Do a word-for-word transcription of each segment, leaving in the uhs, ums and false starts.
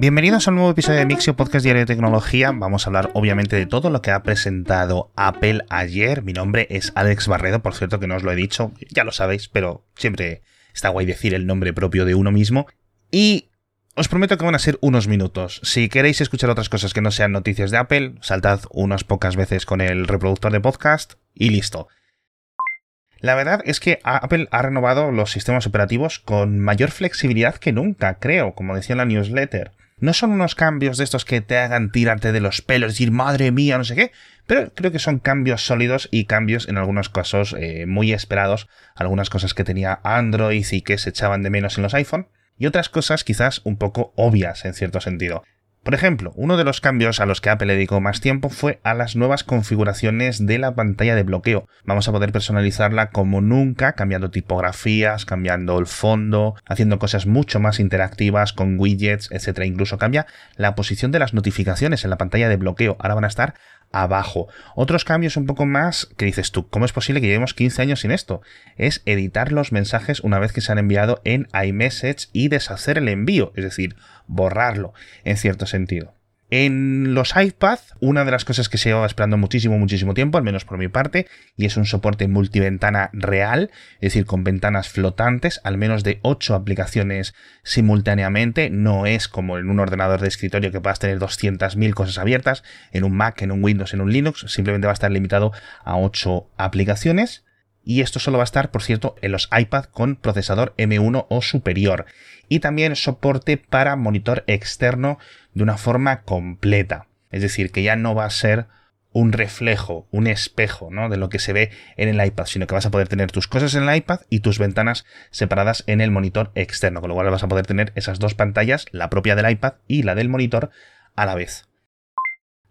Bienvenidos al nuevo episodio de Mixio Podcast Diario de Tecnología. Vamos a hablar obviamente de todo lo que ha presentado Apple ayer. Mi nombre es Alex Barredo, por cierto que no os lo he dicho, ya lo sabéis, pero siempre está guay decir el nombre propio de uno mismo. Y os prometo que van a ser unos minutos. Si queréis escuchar otras cosas que no sean noticias de Apple, saltad unas pocas veces con el reproductor de podcast y listo. La verdad es que Apple ha renovado los sistemas operativos con mayor flexibilidad que nunca, creo, como decía en la newsletter. No son unos cambios de estos que te hagan tirarte de los pelos, decir madre mía, no sé qué, pero creo que son cambios sólidos y cambios en algunos casos eh, muy esperados, algunas cosas que tenía Android y que se echaban de menos en los iPhone, y otras cosas quizás un poco obvias en cierto sentido. Por ejemplo, uno de los cambios a los que Apple le dedicó más tiempo fue a las nuevas configuraciones de la pantalla de bloqueo. Vamos a poder personalizarla como nunca, cambiando tipografías, cambiando el fondo, haciendo cosas mucho más interactivas con widgets, etcétera. Incluso cambia la posición de las notificaciones en la pantalla de bloqueo. Ahora van a estar abajo. Otros cambios un poco más que dices tú, ¿cómo es posible que llevemos quince años sin esto? Es editar los mensajes una vez que se han enviado en iMessage y deshacer el envío, es decir, borrarlo en cierto sentido. En los iPad, una de las cosas que se llevaba esperando muchísimo, muchísimo tiempo, al menos por mi parte, y es un soporte multiventana real, es decir, con ventanas flotantes, al menos de ocho aplicaciones simultáneamente. No es como en un ordenador de escritorio que puedas tener doscientas mil cosas abiertas, en un Mac, en un Windows, en un Linux, simplemente va a estar limitado a ocho aplicaciones. Y esto solo va a estar, por cierto, en los iPad con procesador eme uno o superior. Y también soporte para monitor externo de una forma completa. Es decir, que ya no va a ser un reflejo, un espejo, ¿no?, de lo que se ve en el iPad, sino que vas a poder tener tus cosas en el iPad y tus ventanas separadas en el monitor externo. Con lo cual vas a poder tener esas dos pantallas, la propia del iPad y la del monitor, a la vez.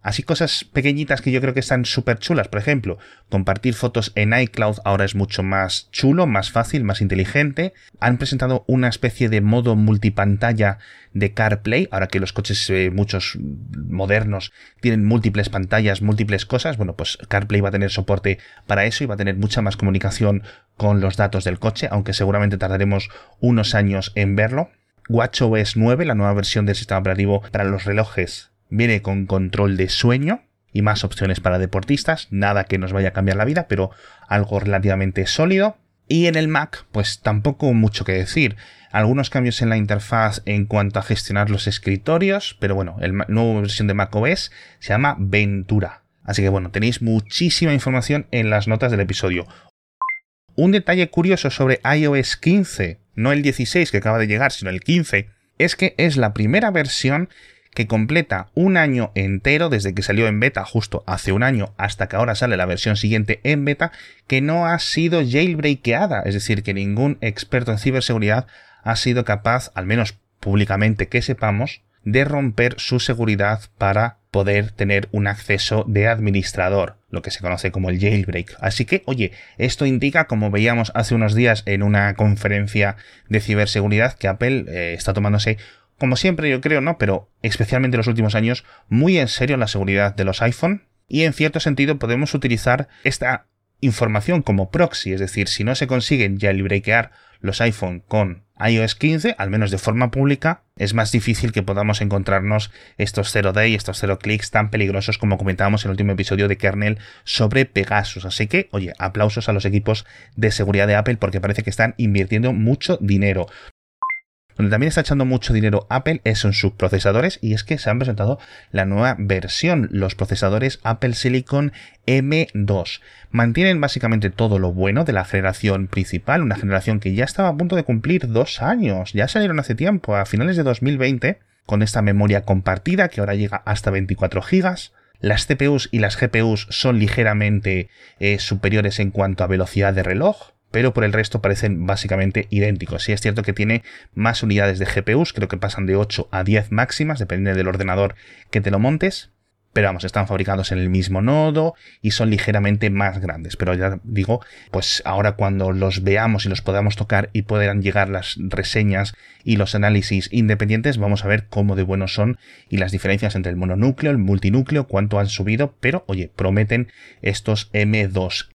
Así cosas pequeñitas que yo creo que están súper chulas. Por ejemplo, compartir fotos en iCloud ahora es mucho más chulo, más fácil, más inteligente. Han presentado una especie de modo multipantalla de CarPlay, ahora que los coches eh, muchos modernos tienen múltiples pantallas, múltiples cosas. Bueno, pues CarPlay va a tener soporte para eso y va a tener mucha más comunicación con los datos del coche, aunque seguramente tardaremos unos años en verlo. WatchOS nueve, la nueva versión del sistema operativo para los relojes, viene con control de sueño y más opciones para deportistas, nada que nos vaya a cambiar la vida, pero algo relativamente sólido. Y en el Mac, pues tampoco mucho que decir. Algunos cambios en la interfaz en cuanto a gestionar los escritorios, pero bueno, la nueva versión de macOS se llama Ventura. Así que bueno, tenéis muchísima información en las notas del episodio. Un detalle curioso sobre iOS quince, no el dieciséis que acaba de llegar, sino el quince, es que es la primera versión que completa un año entero, desde que salió en beta justo hace un año hasta que ahora sale la versión siguiente en beta, que no ha sido jailbreakeada, es decir, que ningún experto en ciberseguridad ha sido capaz, al menos públicamente que sepamos, de romper su seguridad para poder tener un acceso de administrador, lo que se conoce como el jailbreak. Así que, oye, esto indica, como veíamos hace unos días en una conferencia de ciberseguridad, que Apple eh, está tomándose, como siempre yo creo, ¿no?, pero especialmente en los últimos años, muy en serio la seguridad de los iPhone. Y en cierto sentido podemos utilizar esta información como proxy. Es decir, si no se consiguen jailbreakear los iPhone con iOS quince, al menos de forma pública, es más difícil que podamos encontrarnos estos zero day, estos zero clicks tan peligrosos como comentábamos en el último episodio de Kernel sobre Pegasus. Así que, oye, aplausos a los equipos de seguridad de Apple porque parece que están invirtiendo mucho dinero. Donde también está echando mucho dinero Apple es en sus procesadores, y es que se han presentado la nueva versión, los procesadores Apple Silicon eme dos. Mantienen básicamente todo lo bueno de la generación principal, una generación que ya estaba a punto de cumplir dos años, ya salieron hace tiempo, a finales de dos mil veinte, con esta memoria compartida que ahora llega hasta veinticuatro gigas. Las ce pe us y las ge pe us son ligeramente eh, superiores en cuanto a velocidad de reloj, pero por el resto parecen básicamente idénticos. Sí es cierto que tiene más unidades de ge pe us, creo que pasan de ocho a diez máximas, dependiendo del ordenador que te lo montes, pero vamos, están fabricados en el mismo nodo y son ligeramente más grandes. Pero ya digo, pues ahora cuando los veamos y los podamos tocar y puedan llegar las reseñas y los análisis independientes, vamos a ver cómo de buenos son y las diferencias entre el mononúcleo, el multinúcleo, cuánto han subido, pero oye, prometen estos eme dos.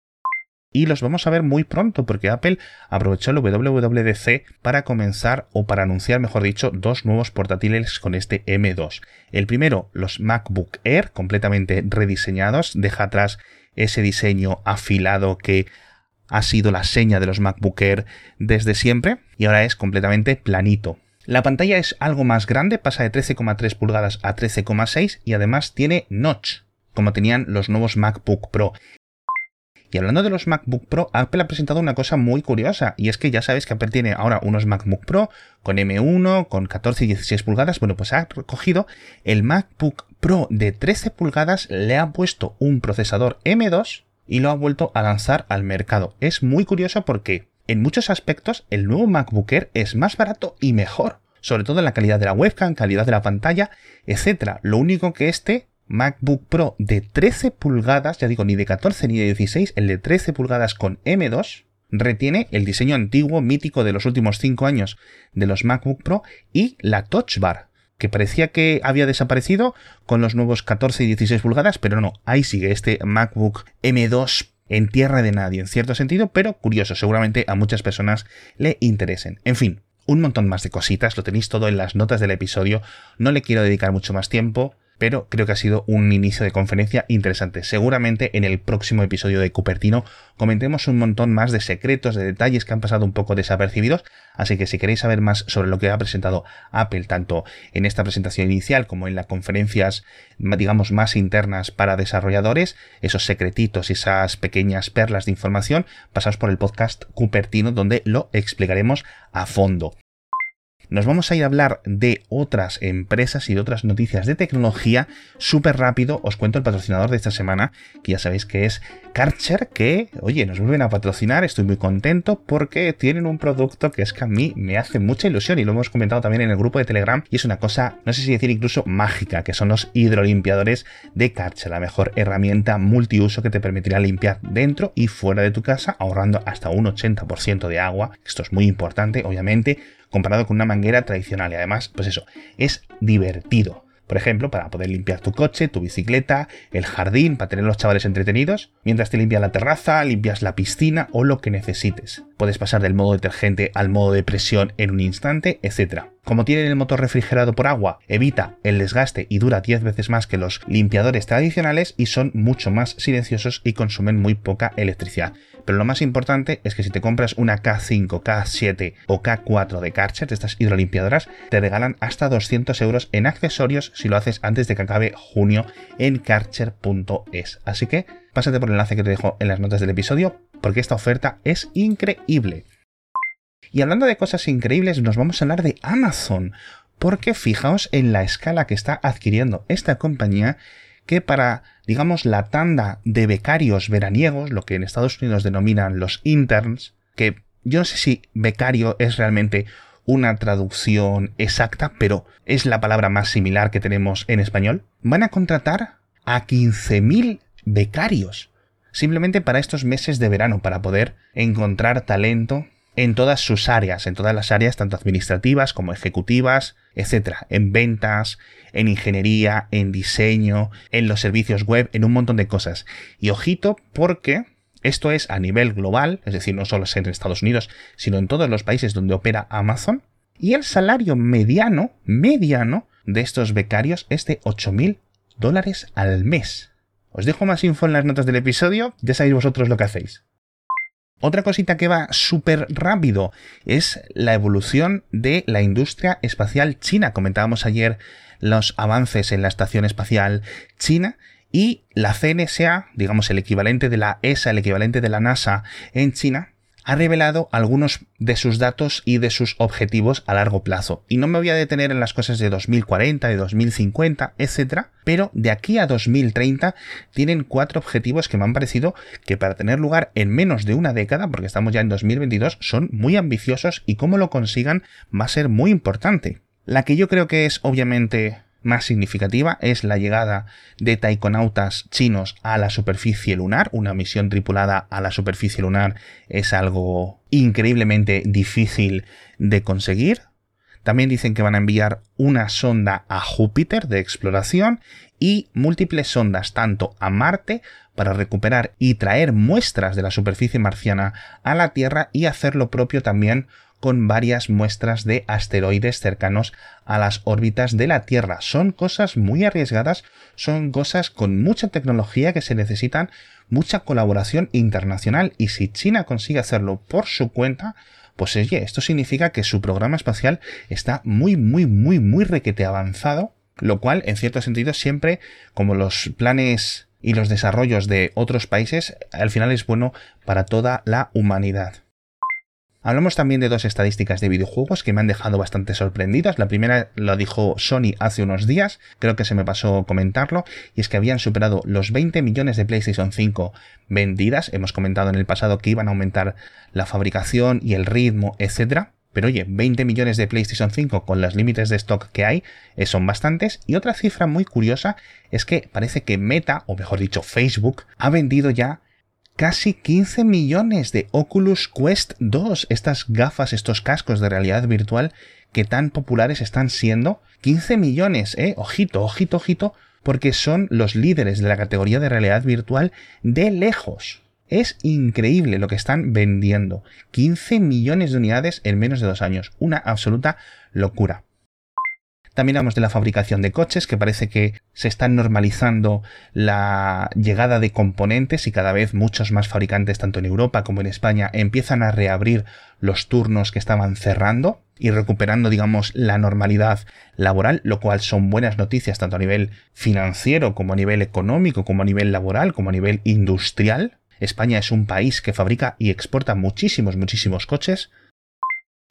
Y los vamos a ver muy pronto porque Apple aprovechó el doble u doble u D C para comenzar, o para anunciar mejor dicho, dos nuevos portátiles con este M dos. El primero, los MacBook Air, completamente rediseñados, deja atrás ese diseño afilado que ha sido la seña de los MacBook Air desde siempre y ahora es completamente planito. La pantalla es algo más grande, pasa de trece coma tres pulgadas a trece coma seis y además tiene notch, como tenían los nuevos MacBook Pro. Y hablando de los MacBook Pro, Apple ha presentado una cosa muy curiosa, y es que ya sabéis que Apple tiene ahora unos MacBook Pro con M uno, con catorce y dieciséis pulgadas, bueno, pues ha cogido el MacBook Pro de trece pulgadas, le ha puesto un procesador M dos y lo ha vuelto a lanzar al mercado. Es muy curioso porque en muchos aspectos el nuevo MacBook Air es más barato y mejor, sobre todo en la calidad de la webcam, calidad de la pantalla, etcétera. Lo único que este MacBook Pro de trece pulgadas, ya digo, ni de catorce ni de dieciséis, el de trece pulgadas con M dos, retiene el diseño antiguo, mítico de los últimos cinco años de los MacBook Pro y la Touch Bar, que parecía que había desaparecido con los nuevos catorce y dieciséis pulgadas, pero no, ahí sigue este MacBook M dos en tierra de nadie, en cierto sentido, pero curioso, seguramente a muchas personas le interesen. En fin, un montón más de cositas, lo tenéis todo en las notas del episodio, no le quiero dedicar mucho más tiempo, pero creo que ha sido un inicio de conferencia interesante. Seguramente en el próximo episodio de Cupertino comentemos un montón más de secretos, de detalles que han pasado un poco desapercibidos, así que si queréis saber más sobre lo que ha presentado Apple, tanto en esta presentación inicial como en las conferencias, digamos, más internas para desarrolladores, esos secretitos y esas pequeñas perlas de información, pasaos por el podcast Cupertino, donde lo explicaremos a fondo. Nos vamos a ir a hablar de otras empresas y de otras noticias de tecnología. Súper rápido, os cuento el patrocinador de esta semana, que ya sabéis que es Kärcher, que, oye, nos vuelven a patrocinar, estoy muy contento porque tienen un producto que es que a mí me hace mucha ilusión y lo hemos comentado también en el grupo de Telegram y es una cosa, no sé si decir incluso mágica, que son los hidrolimpiadores de Kärcher, la mejor herramienta multiuso que te permitirá limpiar dentro y fuera de tu casa, ahorrando hasta un ochenta por ciento de agua. Esto es muy importante, obviamente, comparado con una manguera tradicional y además, pues eso, es divertido. Por ejemplo, para poder limpiar tu coche, tu bicicleta, el jardín, para tener a los chavales entretenidos, mientras te limpias la terraza, limpias la piscina o lo que necesites. Puedes pasar del modo detergente al modo de presión en un instante, etcétera. Como tienen el motor refrigerado por agua, evita el desgaste y dura diez veces más que los limpiadores tradicionales y son mucho más silenciosos y consumen muy poca electricidad. Pero lo más importante es que si te compras una K cinco, K siete o K cuatro de Kärcher, de estas hidrolimpiadoras, te regalan hasta doscientos euros en accesorios si lo haces antes de que acabe junio en Kärcher punto es. Así que pásate por el enlace que te dejo en las notas del episodio porque esta oferta es increíble. Y hablando de cosas increíbles, nos vamos a hablar de Amazon, porque fijaos en la escala que está adquiriendo esta compañía, que para, digamos, la tanda de becarios veraniegos, lo que en Estados Unidos denominan los interns, que yo no sé si becario es realmente una traducción exacta, pero es la palabra más similar que tenemos en español, van a contratar a quince mil becarios, simplemente para estos meses de verano, para poder encontrar talento en todas sus áreas, en todas las áreas, tanto administrativas como ejecutivas, etcétera, en ventas, en ingeniería, en diseño, en los servicios web, en un montón de cosas. Y ojito, porque esto es a nivel global, es decir, no solo es en Estados Unidos, sino en todos los países donde opera Amazon, y el salario mediano, mediano, de estos becarios es de ocho mil dólares al mes. Os dejo más info en las notas del episodio, ya sabéis vosotros lo que hacéis. Otra cosita que va súper rápido es la evolución de la industria espacial china. Comentábamos ayer los avances en la estación espacial china y la C N S A, digamos el equivalente de la E S A, el equivalente de la NASA en China, ha revelado algunos de sus datos y de sus objetivos a largo plazo. Y no me voy a detener en las cosas de dos mil cuarenta, de dos mil cincuenta, etcétera. Pero de aquí a dos mil treinta tienen cuatro objetivos que me han parecido que para tener lugar en menos de una década, porque estamos ya en dos mil veintidós, son muy ambiciosos y cómo lo consigan va a ser muy importante. La que yo creo que es obviamente más significativa es la llegada de taikonautas chinos a la superficie lunar. Una misión tripulada a la superficie lunar es algo increíblemente difícil de conseguir. También dicen que van a enviar una sonda a Júpiter de exploración y múltiples sondas tanto a Marte para recuperar y traer muestras de la superficie marciana a la Tierra y hacer lo propio también con varias muestras de asteroides cercanos a las órbitas de la Tierra. Son cosas muy arriesgadas, son cosas con mucha tecnología que se necesitan, mucha colaboración internacional, y si China consigue hacerlo por su cuenta, pues oye, esto significa que su programa espacial está muy, muy, muy, muy requete avanzado, lo cual, en cierto sentido, siempre, como los planes y los desarrollos de otros países, al final es bueno para toda la humanidad. Hablamos también de dos estadísticas de videojuegos que me han dejado bastante sorprendidos. La primera lo dijo Sony hace unos días, creo que se me pasó comentarlo, y es que habían superado los veinte millones de PlayStation cinco vendidas. Hemos comentado en el pasado que iban a aumentar la fabricación y el ritmo, etcétera. Pero oye, veinte millones de PlayStation cinco con los límites de stock que hay son bastantes. Y otra cifra muy curiosa es que parece que Meta, o mejor dicho Facebook, ha vendido ya casi quince millones de Oculus Quest dos, estas gafas, estos cascos de realidad virtual que tan populares están siendo. quince millones, eh, ojito, ojito, ojito, porque son los líderes de la categoría de realidad virtual de lejos. Es increíble lo que están vendiendo. quince millones de unidades en menos de dos años. Una absoluta locura. También hablamos de la fabricación de coches, que parece que se está normalizando la llegada de componentes y cada vez muchos más fabricantes, tanto en Europa como en España, empiezan a reabrir los turnos que estaban cerrando y recuperando, digamos, la normalidad laboral, lo cual son buenas noticias tanto a nivel financiero como a nivel económico, como a nivel laboral, como a nivel industrial. España es un país que fabrica y exporta muchísimos, muchísimos coches.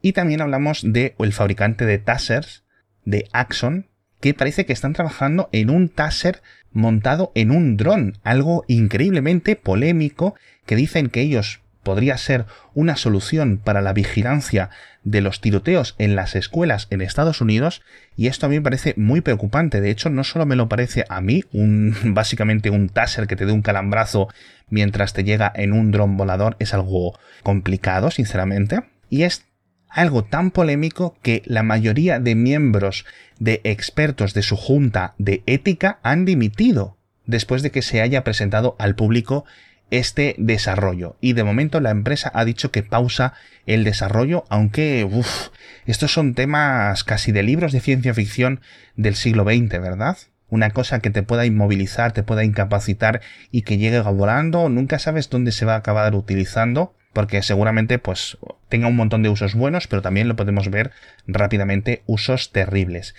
Y también hablamos de el fabricante de tasers, de Axon, que parece que están trabajando en un taser montado en un dron, algo increíblemente polémico, que dicen que ellos podría ser una solución para la vigilancia de los tiroteos en las escuelas en Estados Unidos, y esto a mí me parece muy preocupante. De hecho, no solo me lo parece a mí, un, básicamente un taser que te dé un calambrazo mientras te llega en un dron volador es algo complicado, sinceramente, y es algo tan polémico que la mayoría de miembros de expertos de su junta de ética han dimitido después de que se haya presentado al público este desarrollo. Y de momento la empresa ha dicho que pausa el desarrollo, aunque uff, estos son temas casi de libros de ciencia ficción del siglo veinte, ¿verdad? Una cosa que te pueda inmovilizar, te pueda incapacitar y que llegue volando, nunca sabes dónde se va a acabar utilizando, porque seguramente pues tenga un montón de usos buenos, pero también lo podemos ver rápidamente usos terribles.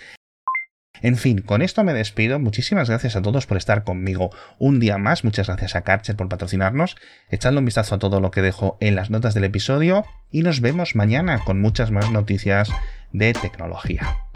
En fin, con esto me despido. Muchísimas gracias a todos por estar conmigo un día más. Muchas gracias a Kärcher por patrocinarnos. Echadle un vistazo a todo lo que dejo en las notas del episodio y nos vemos mañana con muchas más noticias de tecnología.